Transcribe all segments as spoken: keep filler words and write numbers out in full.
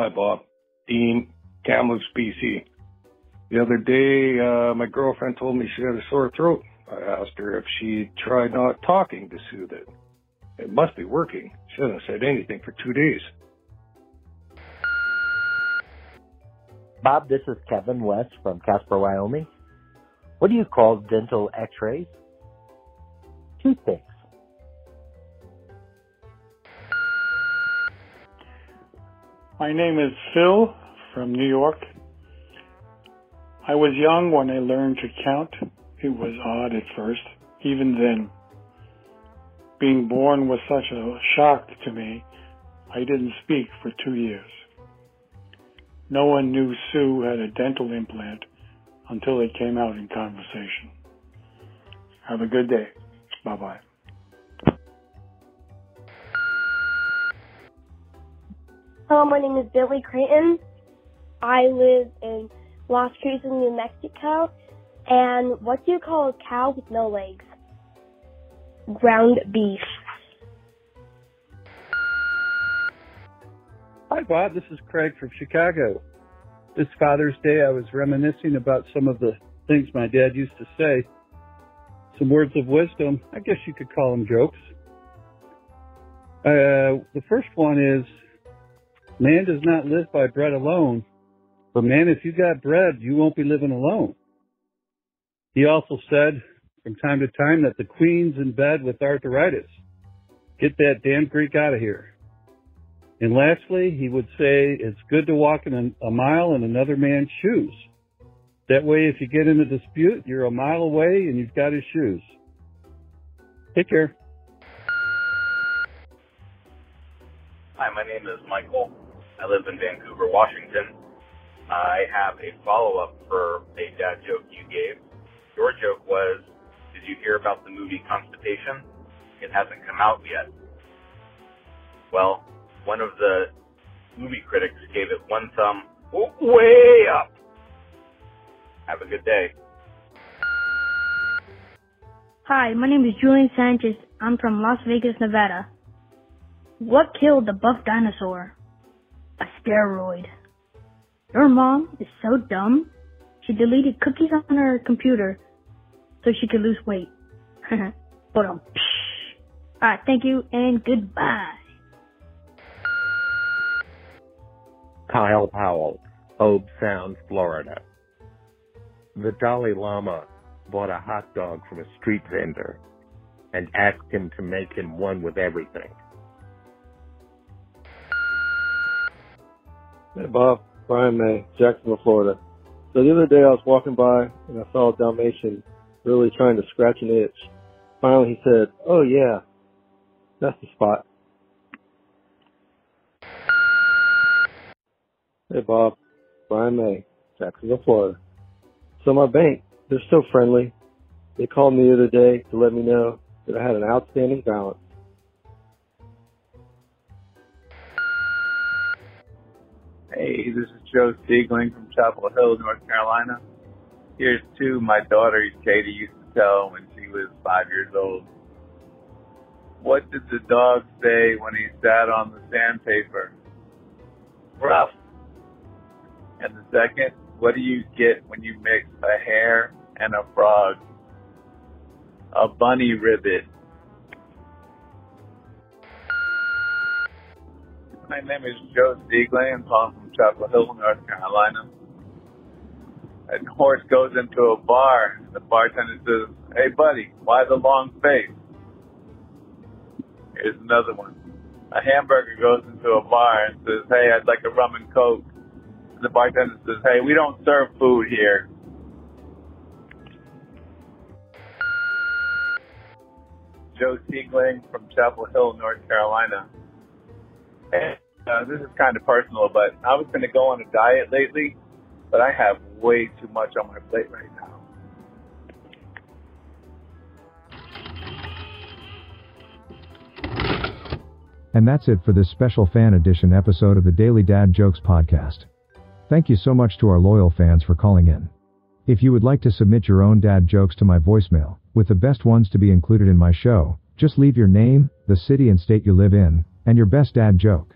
Hi, Bob. Dean, Kamloops, B C. The other day, uh, my girlfriend told me she had a sore throat. I asked her if she'd tried not talking to soothe it. It must be working. She hasn't said anything for two days. Bob, this is Kevin West from Casper, Wyoming. What do you call dental x-rays? Toothpicks. My name is Phil from New York. I was young when I learned to count. It was odd at first, even then. Being born was such a shock to me, I didn't speak for two years. No one knew Sue had a dental implant until it came out in conversation. Have a good day. Bye-bye. Hello, my name is Billy Creighton. I live in Las Cruces, New Mexico. And what do you call a cow with no legs? Ground beef. Hi, Bob. This is Craig from Chicago. This Father's Day, I was reminiscing about some of the things my dad used to say. Some words of wisdom. I guess you could call them jokes. Uh, the first one is, man does not live by bread alone, but man, if you got bread, you won't be living alone. He also said from time to time that the queen's in bed with arthritis. Get that damn Greek out of here. And lastly, he would say it's good to walk in a, a mile in another man's shoes. That way, if you get in a dispute, you're a mile away and you've got his shoes. Take care. Hi, my name is Michael. I live in Vancouver, Washington. I have a follow-up for a dad joke you gave. Your joke was, did you hear about the movie Constipation? It hasn't come out yet. Well, one of the movie critics gave it one thumb way up. Have a good day. Hi, my name is Julian Sanchez. I'm from Las Vegas, Nevada. What killed the buff dinosaur? A steroid. Your mom is so dumb, she deleted cookies on her computer so she could lose weight. Hold on. Alright, thank you and goodbye. Kyle Powell, Obe Sound, Florida. The Dalai Lama bought a hot dog from a street vendor and asked him to make him one with everything. Hey, Bob. Brian May, Jacksonville, Florida. So the other day I was walking by and I saw a Dalmatian really trying to scratch an itch. Finally he said, oh yeah, that's the spot. Hey, Bob. Brian May, Jacksonville, Florida. So my bank, they're so friendly. They called me the other day to let me know that I had an outstanding balance. Hey, this is Joe Siegling from Chapel Hill, North Carolina. Here's two my daughter, Katie, used to tell when she was five years old. What did the dog say when he sat on the sandpaper? Rough. And the second, what do you get when you mix a hare and a frog? A bunny ribbit. My name is Joe Siegley, and I'm from Chapel Hill, North Carolina. A horse goes into a bar, and the bartender says, hey, buddy, why the long face? Here's another one. A hamburger goes into a bar and says, hey, I'd like a rum and coke. And the bartender says, hey, we don't serve food here. Joe Siegling from Chapel Hill, North Carolina. Hey, Uh, this is kind of personal, but I was going to go on a diet lately, but I have way too much on my plate right now. And that's it for this special fan edition episode of the Daily Dad Jokes podcast. Thank you so much to our loyal fans for calling in. If you would like to submit your own dad jokes to my voicemail, with the best ones to be included in my show, just leave your name, the city and state you live in, and your best dad joke.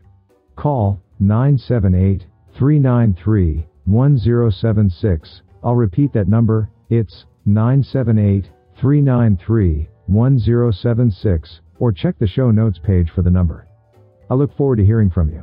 Call nine seven eight, three nine three, one zero seven six. I'll repeat that number, it's nine seven eight, three nine three, one zero seven six, or check the show notes page for the number. I look forward to hearing from you.